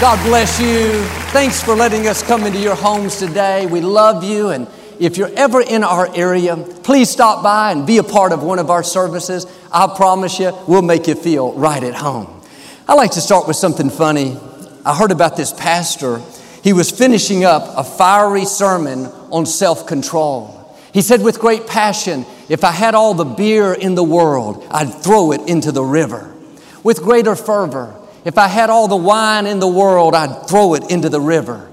God bless you. Thanks for letting us come into your homes today. We love you, and if you're ever in our area, please stop by and be a part of one of our services. I promise you, we'll make you feel right at home. I like to start with something funny. I heard about this pastor. He was finishing up a fiery sermon on self-control. He said with great passion, "If I had all the beer in the world, I'd throw it into the river." With greater fervor, "If I had all the wine in the world, I'd throw it into the river."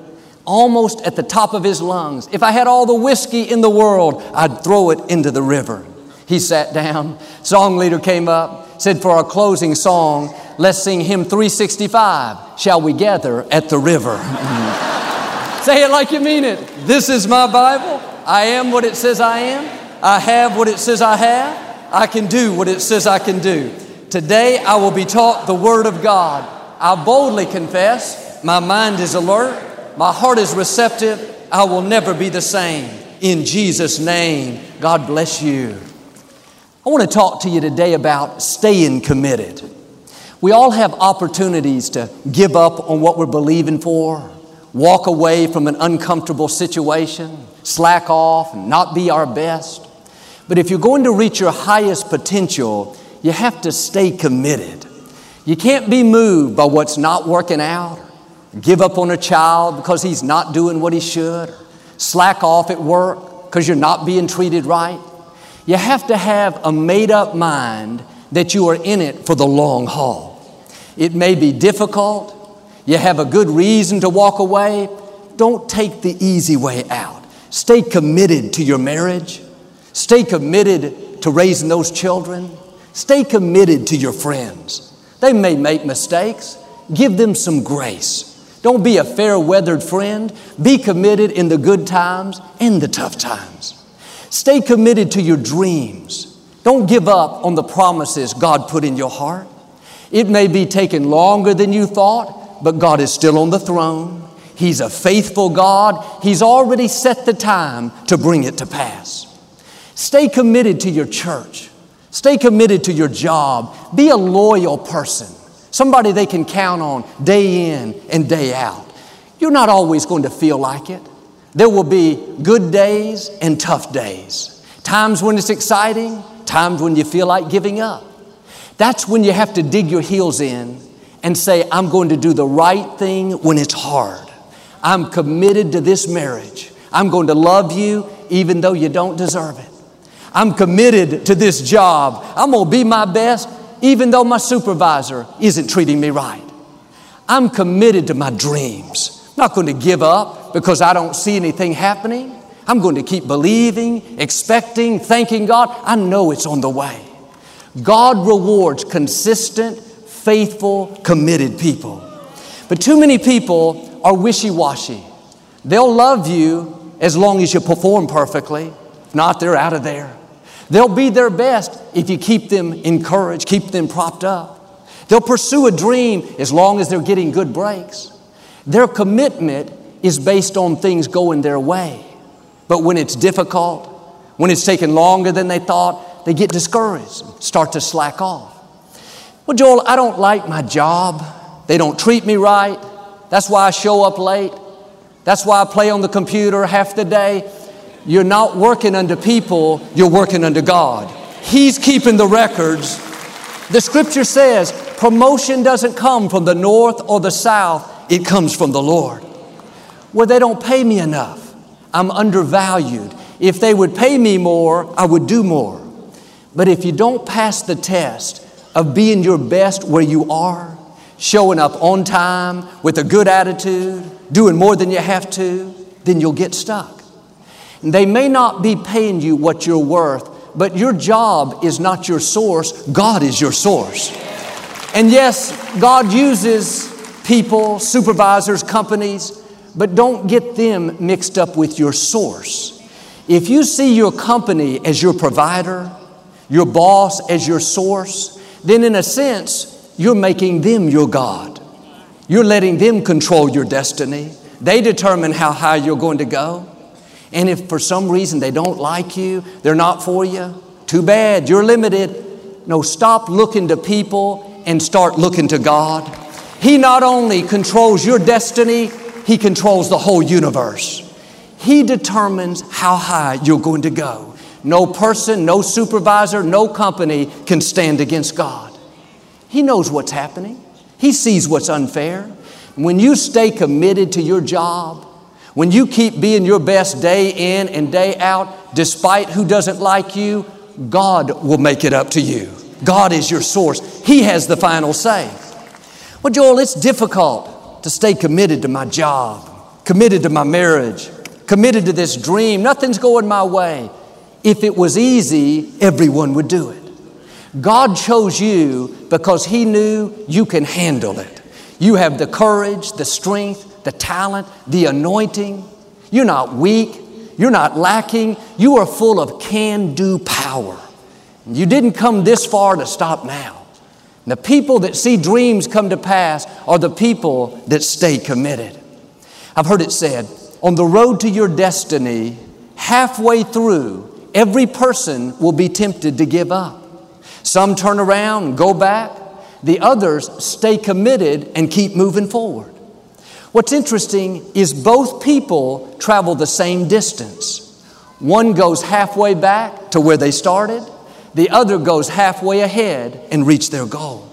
Almost at the top of his lungs, "If I had all the whiskey in the world, I'd throw it into the river." He sat down. Song leader came up, said, "For our closing song, let's sing hymn 365, Shall We Gather at the River?" Say it like you mean it. This is my Bible. I am what it says I am. I have what it says I have. I can do what it says I can do. Today I will be taught the Word of God. I boldly confess, my mind is alert, my heart is receptive, I will never be the same. In Jesus' name, God bless you. I want to talk to you today about staying committed. We all have opportunities to give up on what we're believing for, walk away from an uncomfortable situation, slack off, and not be our best. But if you're going to reach your highest potential, you have to stay committed. You can't be moved by what's not working out, give up on a child because he's not doing what he should, or slack off at work because you're not being treated right. You have to have a made-up mind that you are in it for the long haul. It may be difficult. You have a good reason to walk away. Don't take the easy way out. Stay committed to your marriage. Stay committed to raising those children. Stay committed to your friends. They may make mistakes. Give them some grace. Don't be a fair-weathered friend. Be committed in the good times and the tough times. Stay committed to your dreams. Don't give up on the promises God put in your heart. It may be taking longer than you thought, but God is still on the throne. He's a faithful God. He's already set the time to bring it to pass. Stay committed to your church. Stay committed to your job. Be a loyal person, somebody they can count on day in and day out. You're not always going to feel like it. There will be good days and tough days, times when it's exciting, times when you feel like giving up. That's when you have to dig your heels in and say, "I'm going to do the right thing when it's hard. I'm committed to this marriage. I'm going to love you even though you don't deserve it. I'm committed to this job. I'm going to be my best even though my supervisor isn't treating me right. I'm committed to my dreams. I'm not going to give up because I don't see anything happening. I'm going to keep believing, expecting, thanking God. I know it's on the way." God rewards consistent, faithful, committed people. But too many people are wishy-washy. They'll love you as long as you perform perfectly. If not, they're out of there. They'll be their best if you keep them encouraged, keep them propped up. They'll pursue a dream as long as they're getting good breaks. Their commitment is based on things going their way. But when it's difficult, when it's taking longer than they thought, they get discouraged and start to slack off. "Well, Joel, I don't like my job. They don't treat me right. That's why I show up late. That's why I play on the computer half the day." You're not working under people, you're working under God. He's keeping the records. The scripture says promotion doesn't come from the north or the south, it comes from the Lord. "Well, they don't pay me enough. I'm undervalued. If they would pay me more, I would do more." But if you don't pass the test of being your best where you are, showing up on time with a good attitude, doing more than you have to, then you'll get stuck. They may not be paying you what you're worth, but your job is not your source. God is your source. And yes, God uses people, supervisors, companies, but don't get them mixed up with your source. If you see your company as your provider, your boss as your source, then in a sense, you're making them your God. You're letting them control your destiny. They determine how high you're going to go. And if for some reason they don't like you, they're not for you, too bad, you're limited. No, stop looking to people and start looking to God. He not only controls your destiny, He controls the whole universe. He determines how high you're going to go. No person, no supervisor, no company can stand against God. He knows what's happening. He sees what's unfair. When you stay committed to your job, when you keep being your best day in and day out, despite who doesn't like you, God will make it up to you. God is your source. He has the final say. Well, Joel, it's difficult to stay committed to my job, committed to my marriage, committed to this dream. Nothing's going my way. If it was easy, everyone would do it. God chose you because He knew you can handle it. You have the courage, the strength, the talent, the anointing. You're not weak. You're not lacking. You are full of can-do power. You didn't come this far to stop now. And the people that see dreams come to pass are the people that stay committed. I've heard it said, on the road to your destiny, halfway through, every person will be tempted to give up. Some turn around and go back. The others stay committed and keep moving forward. What's interesting is both people travel the same distance. One goes halfway back to where they started. The other goes halfway ahead and reach their goal.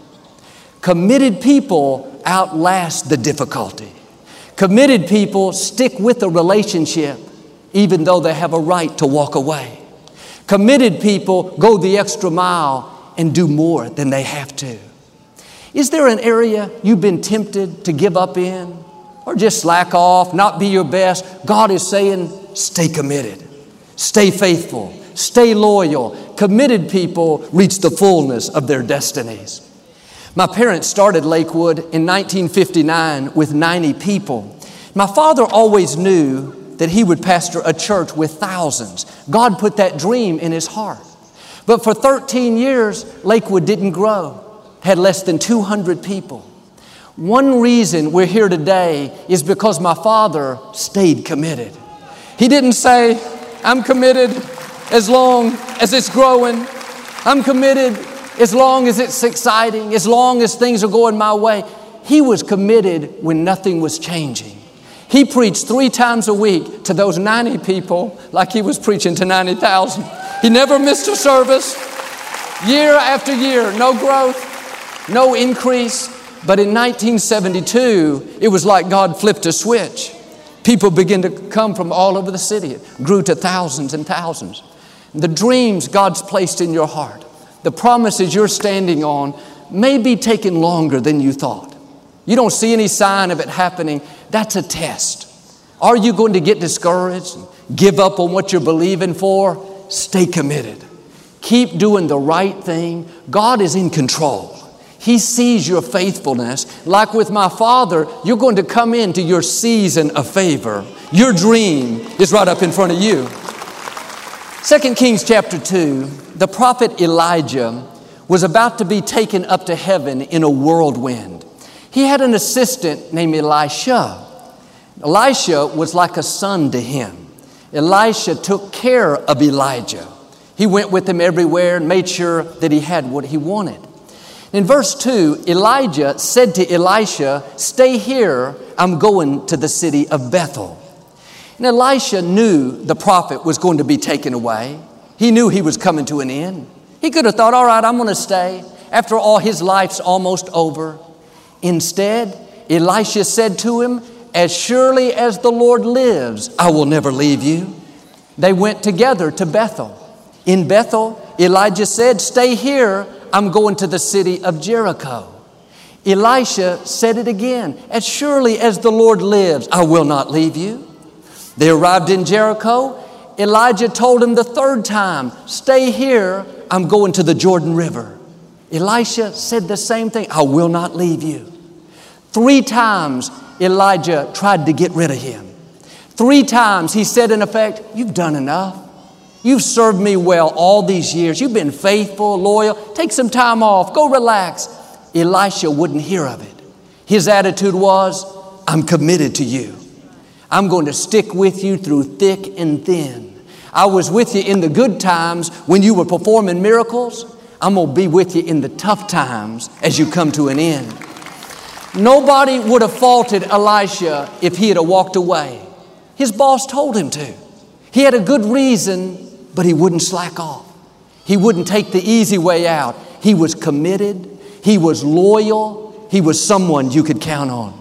Committed people outlast the difficulty. Committed people stick with a relationship even though they have a right to walk away. Committed people go the extra mile and do more than they have to. Is there an area you've been tempted to give up in or just slack off, not be your best? God is saying, stay committed, stay faithful, stay loyal. Committed people reach the fullness of their destinies. My parents started Lakewood in 1959 with 90 people. My father always knew that he would pastor a church with thousands. God put that dream in his heart. But for 13 years, Lakewood didn't grow. Had less than 200 people. One reason we're here today is because my father stayed committed. He didn't say, I'm committed as long as it's growing. I'm committed as long as it's exciting, as long as things are going my way. He was committed when nothing was changing. He preached 3 times a week to those 90 people like he was preaching to 90,000. He never missed a service. Year after year, no growth, no increase. But in 1972, it was like God flipped a switch. People began to come from all over the city. It grew to thousands and thousands. The dreams God's placed in your heart, the promises you're standing on, may be taking longer than you thought. You don't see any sign of it happening. That's a test. Are you going to get discouraged and give up on what you're believing for? Stay committed. Keep doing the right thing. God is in control. He sees your faithfulness. Like with my father, you're going to come into your season of favor. Your dream is right up in front of you. 2 Kings chapter 2, the prophet Elijah was about to be taken up to heaven in a whirlwind. He had an assistant named Elisha. Elisha was like a son to him. Elisha took care of Elijah. He went with him everywhere and made sure that he had what he wanted. In verse 2, Elijah said to Elisha, stay here, I'm going to the city of Bethel. And Elisha knew the prophet was going to be taken away. He knew he was coming to an end. He could have thought, all right, I'm going to stay. After all, his life's almost over. Instead, Elisha said to him, as surely as the Lord lives, I will never leave you. They went together to Bethel. In Bethel, Elijah said, stay here, I'm going to the city of Jericho. Elisha said it again, as surely as the Lord lives, I will not leave you. They arrived in Jericho. Elijah told him the third time, stay here, I'm going to the Jordan River. Elisha said the same thing, I will not leave you. 3 times Elijah tried to get rid of him. 3 times he said, in effect, you've done enough. You've served me well all these years. You've been faithful, loyal. Take some time off. Go relax. Elisha wouldn't hear of it. His attitude was, I'm committed to you. I'm going to stick with you through thick and thin. I was with you in the good times when you were performing miracles. I'm going to be with you in the tough times as you come to an end. Nobody would have faulted Elisha if he had walked away. His boss told him to. He had a good reason, but he wouldn't slack off. He wouldn't take the easy way out. He was committed. He was loyal. He was someone you could count on.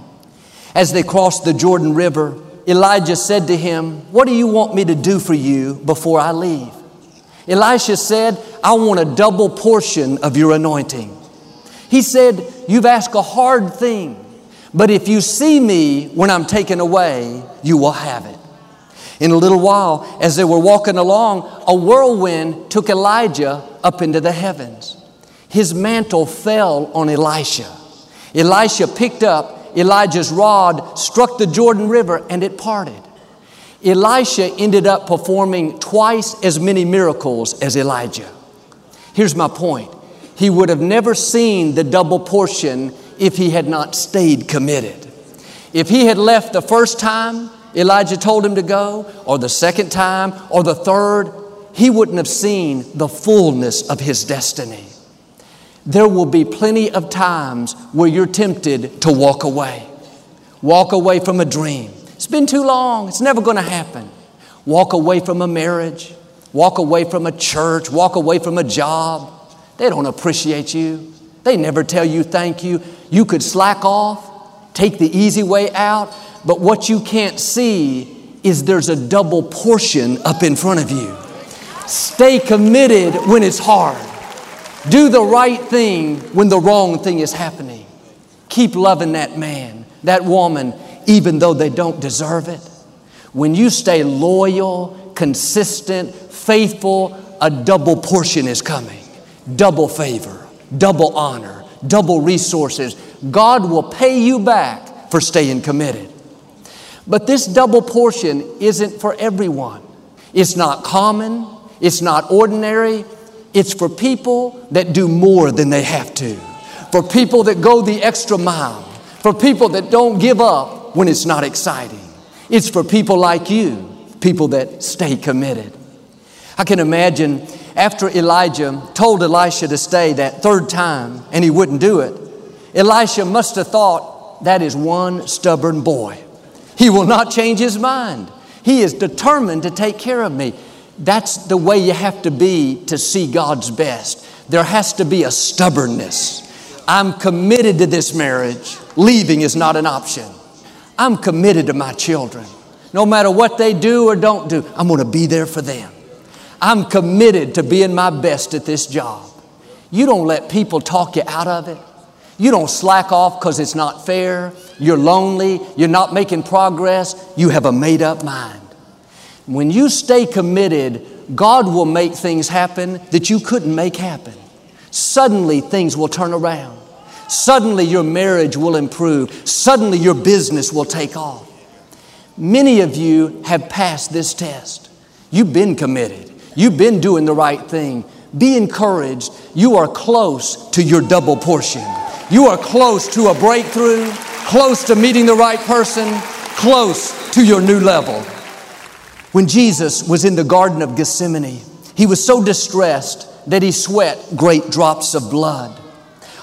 As they crossed the Jordan River, Elijah said to him, what do you want me to do for you before I leave? Elisha said, I want a double portion of your anointing. He said, you've asked a hard thing, but if you see me when I'm taken away, you will have it. In a little while, as they were walking along, a whirlwind took Elijah up into the heavens. His mantle fell on Elisha. Elisha picked up Elijah's rod, struck the Jordan River, and it parted. Elisha ended up performing twice as many miracles as Elijah. Here's my point. He would have never seen the double portion if he had not stayed committed. If he had left the first time Elijah told him to go, or the second time, or the third, he wouldn't have seen the fullness of his destiny. There will be plenty of times where you're tempted to walk away. Walk away from a dream. It's been too long. It's never going to happen. Walk away from a marriage. Walk away from a church. Walk away from a job. They don't appreciate you. They never tell you thank you. You could slack off, take the easy way out, but what you can't see is there's a double portion up in front of you. Stay committed when it's hard. Do the right thing when the wrong thing is happening. Keep loving that man, that woman, even though they don't deserve it. When you stay loyal, consistent, faithful, a double portion is coming. Double favor, double honor, double resources. God will pay you back for staying committed. But this double portion isn't for everyone. It's not common. It's not ordinary. It's for people that do more than they have to. For people that go the extra mile. For people that don't give up when it's not exciting. It's for people like you, people that stay committed. I can imagine after Elijah told Elisha to stay that third time and he wouldn't do it, Elisha must have thought, that is one stubborn boy. He will not change his mind. He is determined to take care of me. That's the way you have to be to see God's best. There has to be a stubbornness. I'm committed to this marriage. Leaving is not an option. I'm committed to my children. No matter what they do or don't do, I'm going to be there for them. I'm committed to being my best at this job. You don't let people talk you out of it. You don't slack off because it's not fair. You're lonely. You're not making progress. You have a made-up mind. When you stay committed, God will make things happen that you couldn't make happen. Suddenly, things will turn around. Suddenly, your marriage will improve. Suddenly, your business will take off. Many of you have passed this test. You've been committed. You've been doing the right thing. Be encouraged. You are close to your double portion. You are close to a breakthrough, close to meeting the right person, close to your new level. When Jesus was in the Garden of Gethsemane, he was so distressed that he sweat great drops of blood.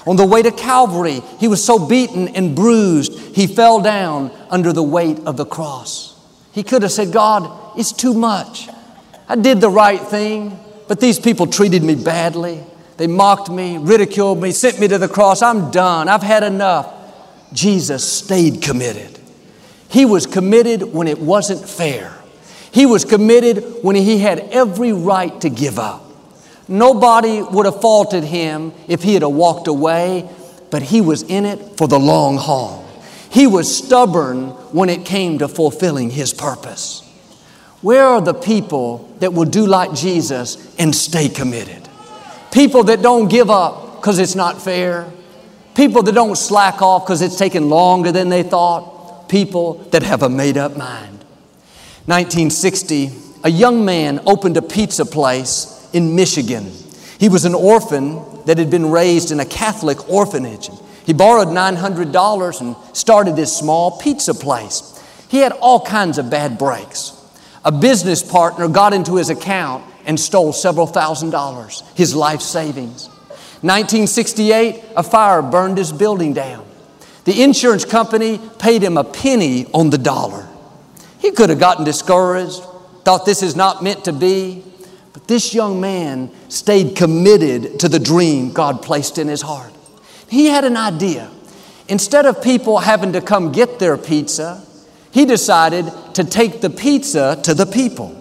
On the way to Calvary, he was so beaten and bruised, he fell down under the weight of the cross. He could have said, God, it's too much. I did the right thing, but these people treated me badly. They mocked me, ridiculed me, sent me to the cross. I'm done. I've had enough. Jesus stayed committed. He was committed when it wasn't fair. He was committed when he had every right to give up. Nobody would have faulted him if he had walked away, but he was in it for the long haul. He was stubborn when it came to fulfilling his purpose. Where are the people that will do like Jesus and stay committed? People that don't give up because it's not fair. People that don't slack off because it's taken longer than they thought. people that have a made-up mind. 1960, a young man opened a pizza place in Michigan. He was an orphan that had been raised in a Catholic orphanage. He borrowed $900 and started this small pizza place. He had all kinds of bad breaks. A business partner got into his account and stole several $1,000s, his life savings. 1968, a fire burned his building down. The insurance company paid him a penny on the dollar. He could have gotten discouraged, thought this is not meant to be, but this young man stayed committed to the dream God placed in his heart. He had an idea. Instead of people having to come get their pizza, he decided to take the pizza to the people.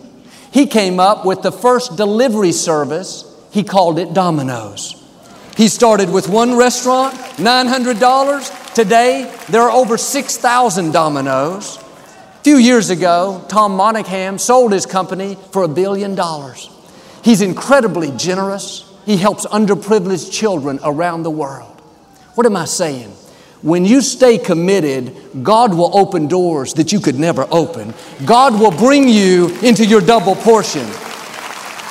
He came up with the first delivery service. He called it Domino's. He started with one restaurant, $900. Today, there are over 6,000 Domino's. A few years ago, Tom Monaghan sold his company for $1 billion. He's incredibly generous. He helps underprivileged children around the world. What am I saying? When you stay committed, God will open doors that you could never open. God will bring you into your double portion.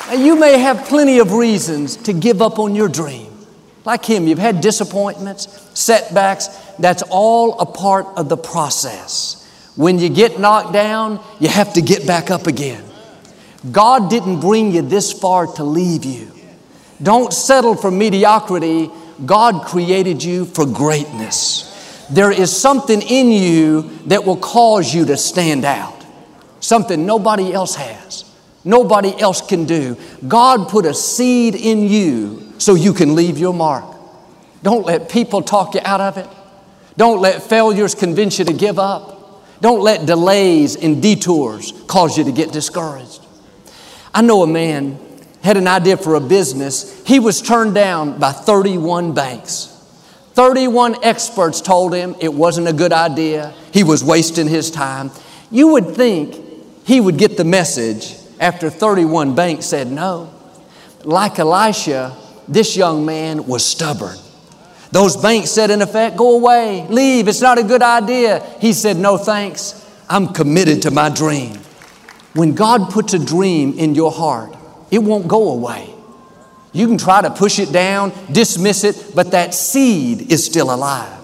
Now, you may have plenty of reasons to give up on your dream. Like him, you've had disappointments, setbacks. That's all a part of the process. When you get knocked down, you have to get back up again. God didn't bring you this far to leave you. Don't settle for mediocrity. God created you for greatness. There is something in you that will cause you to stand out. Something nobody else has. Nobody else can do. God put a seed in you so you can leave your mark. Don't let people talk you out of it. Don't let failures convince you to give up. Don't let delays and detours cause you to get discouraged. I know a man had an idea for a business. He was turned down by 31 banks. 31 experts told him it wasn't a good idea. He was wasting his time. You would think he would get the message after 31 banks said no. Like Elisha, this young man was stubborn. Those banks said, in effect, go away, leave, it's not a good idea. He said, no thanks, I'm committed to my dream. When God puts a dream in your heart, it won't go away. You can try to push it down, dismiss it, but that seed is still alive.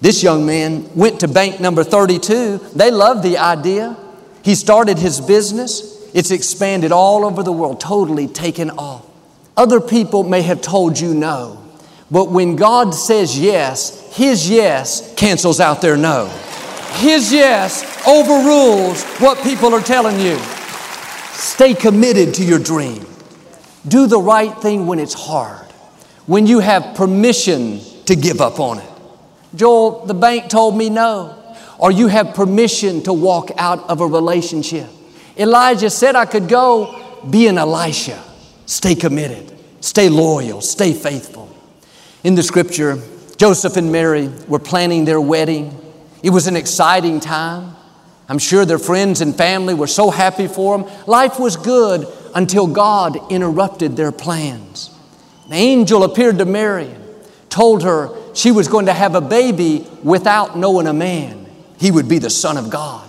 This young man went to bank number 32. They loved the idea. He started his business. It's expanded all over the world, totally taken off. Other people may have told you no, but when God says yes, His yes cancels out their no. His yes overrules what people are telling you. Stay committed to your dream. Do the right thing when it's hard, when you have permission to give up on it. Joel, the bank told me no. Or you have permission to walk out of a relationship. Elijah said I could go. Be an Elisha. Stay committed. Stay loyal. Stay faithful. In the scripture, Joseph and Mary were planning their wedding. It was an exciting time. I'm sure their friends and family were so happy for them. Life was good until God interrupted their plans. An angel appeared to Mary and told her she was going to have a baby without knowing a man. He would be the Son of God.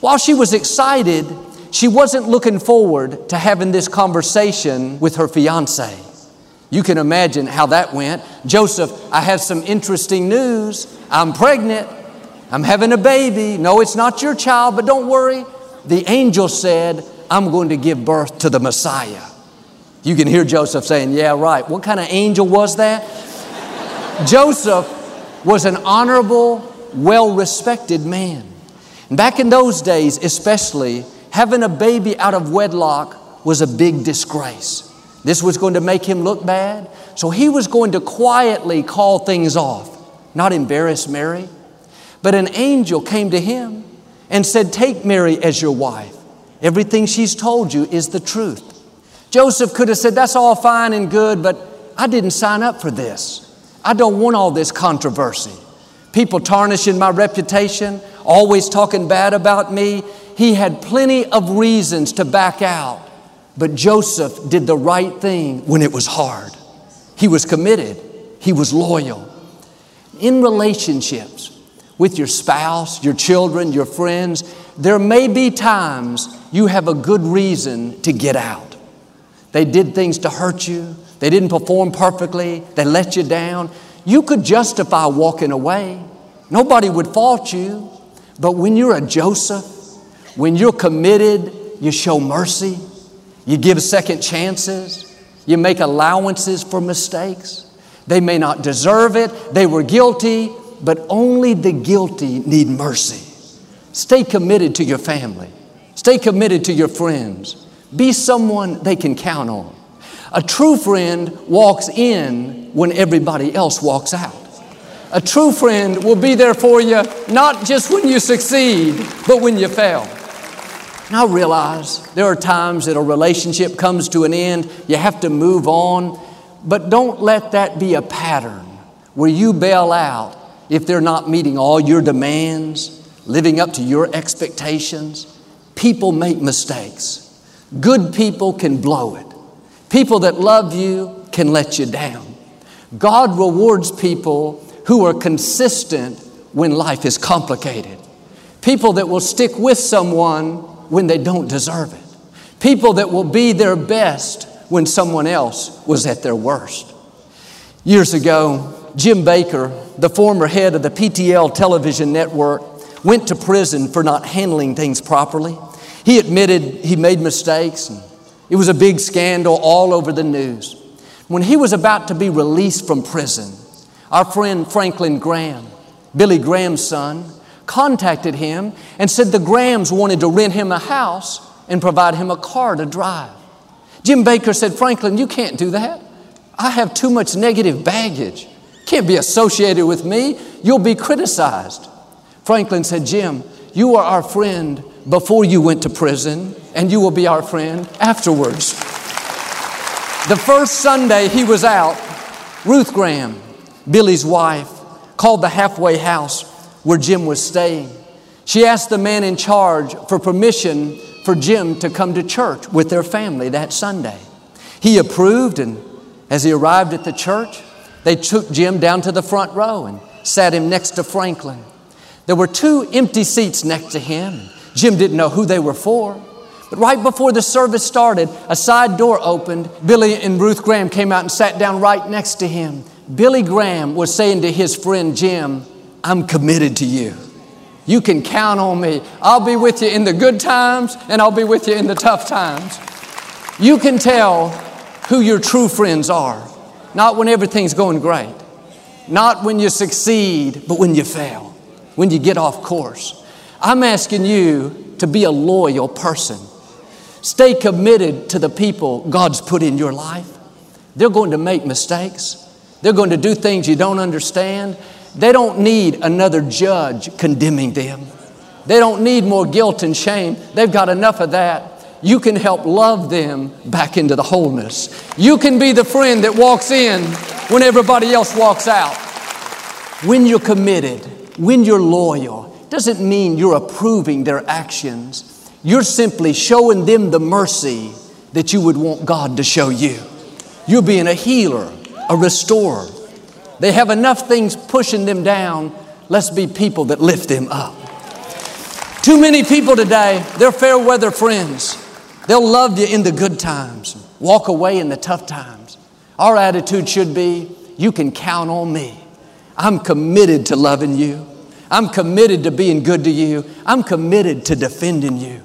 While she was excited, she wasn't looking forward to having this conversation with her fiancé. You can imagine how that went. Joseph, I have some interesting news. I'm pregnant. I'm having a baby. No, it's not your child, but don't worry. The angel said, I'm going to give birth to the Messiah. You can hear Joseph saying, yeah, right. What kind of angel was that? Joseph was an honorable, well-respected man. And back in those days, especially, having a baby out of wedlock was a big disgrace. This was going to make him look bad. So he was going to quietly call things off, not embarrass Mary. But an angel came to him and said, take Mary as your wife. Everything she's told you is the truth. Joseph could have said, that's all fine and good, but I didn't sign up for this. I don't want all this controversy. People tarnishing my reputation, always talking bad about me. He had plenty of reasons to back out, but Joseph did the right thing when it was hard. He was committed. He was loyal. In relationships, with your spouse, your children, your friends. There may be times you have a good reason to get out. They did things to hurt you. They didn't perform perfectly. They let you down. You could justify walking away. Nobody would fault you. But when you're a Joseph, when you're committed, you show mercy. You give second chances. You make allowances for mistakes. They may not deserve it. They were guilty, but only the guilty need mercy. Stay committed to your family. Stay committed to your friends. Be someone they can count on. A true friend walks in when everybody else walks out. A true friend will be there for you, not just when you succeed, but when you fail. And I realize there are times that a relationship comes to an end. You have to move on. But don't let that be a pattern where you bail out if they're not meeting all your demands, living up to your expectations. People make mistakes. Good people can blow it. People that love you can let you down. God rewards people who are consistent when life is complicated. People that will stick with someone when they don't deserve it. People that will be their best when someone else was at their worst. Years ago, Jim Bakker, the former head of the PTL television network, went to prison for not handling things properly. He admitted he made mistakes. And it was a big scandal all over the news. When he was about to be released from prison, our friend Franklin Graham, Billy Graham's son, contacted him and said the Grahams wanted to rent him a house and provide him a car to drive. Jim Bakker said, "Franklin, you can't do that. I have too much negative baggage. Can't be associated with me. You'll be criticized." Franklin said, "Jim, you were our friend before you went to prison, and you will be our friend afterwards." The first Sunday he was out, Ruth Graham, Billy's wife, called the halfway house where Jim was staying. She asked the man in charge for permission for Jim to come to church with their family that Sunday. He approved, and as he arrived at the church, they took Jim down to the front row and sat him next to Franklin. There were two empty seats next to him. Jim didn't know who they were for, but right before the service started, a side door opened. Billy and Ruth Graham came out and sat down right next to him. Billy Graham was saying to his friend Jim, "I'm committed to you. You can count on me. I'll be with you in the good times and I'll be with you in the tough times." You can tell who your true friends are. Not when everything's going great. Not when you succeed, but when you fail. When you get off course. I'm asking you to be a loyal person. Stay committed to the people God's put in your life. They're going to make mistakes. They're going to do things you don't understand. They don't need another judge condemning them. They don't need more guilt and shame. They've got enough of that. You can help love them back into the wholeness. You can be the friend that walks in when everybody else walks out. When you're committed, when you're loyal, doesn't mean you're approving their actions. You're simply showing them the mercy that you would want God to show you. You're being a healer, a restorer. They have enough things pushing them down. Let's be people that lift them up. Too many people today, they're fair weather friends. They'll love you in the good times, walk away in the tough times. Our attitude should be, you can count on me. I'm committed to loving you. I'm committed to being good to you. I'm committed to defending you.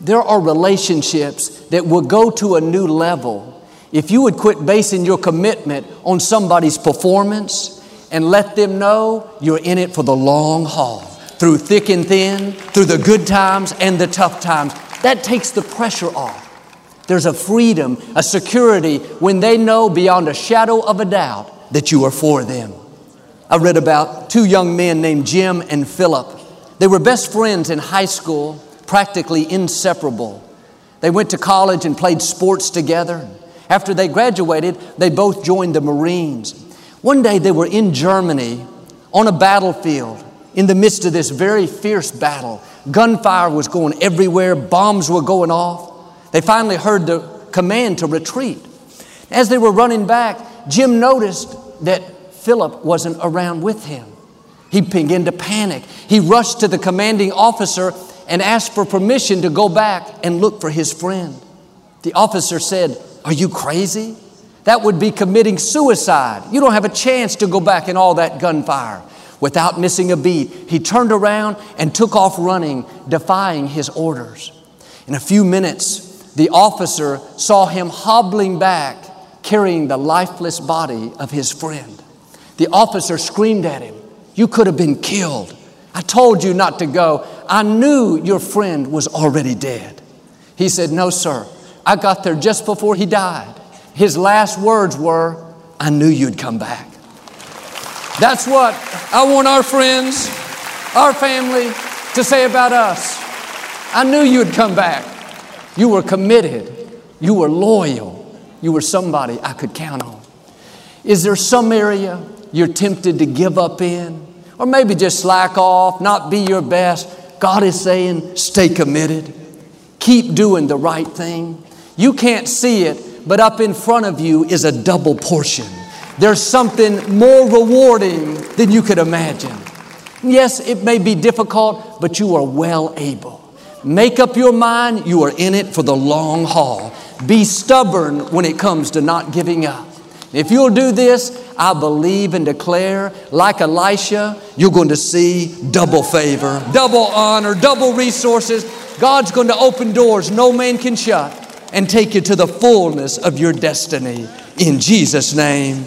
There are relationships that will go to a new level if you would quit basing your commitment on somebody's performance and let them know you're in it for the long haul, through thick and thin, through the good times and the tough times. That takes the pressure off. There's a freedom, a security when they know beyond a shadow of a doubt that you are for them. I read about two young men named Jim and Philip. They were best friends in high school, practically inseparable. They went to college and played sports together. After they graduated, they both joined the Marines. One day they were in Germany on a battlefield in the midst of this very fierce battle. Gunfire was going everywhere. Bombs were going off. They finally heard the command to retreat. As they were running back, Jim noticed that Philip wasn't around with him. He began to panic. He rushed to the commanding officer and asked for permission to go back and look for his friend. The officer said, "Are you crazy? That would be committing suicide. You don't have a chance to go back in all that gunfire." Without missing a beat, he turned around and took off running, defying his orders. In a few minutes, the officer saw him hobbling back, carrying the lifeless body of his friend. The officer screamed at him, "You could have been killed. I told you not to go. I knew your friend was already dead." He said, "No, sir. I got there just before he died." His last words were, "I knew you'd come back." That's what I want our friends, our family to say about us. I knew you'd come back. You were committed. You were loyal. You were somebody I could count on. Is there some area you're tempted to give up in? Or maybe just slack off, not be your best? God is saying, stay committed. Keep doing the right thing. You can't see it, but up in front of you is a double portion. There's something more rewarding than you could imagine. Yes, it may be difficult, but you are well able. Make up your mind, you are in it for the long haul. Be stubborn when it comes to not giving up. If you'll do this, I believe and declare, like Elisha, you're going to see double favor, double honor, double resources. God's going to open doors no man can shut and take you to the fullness of your destiny in Jesus' name.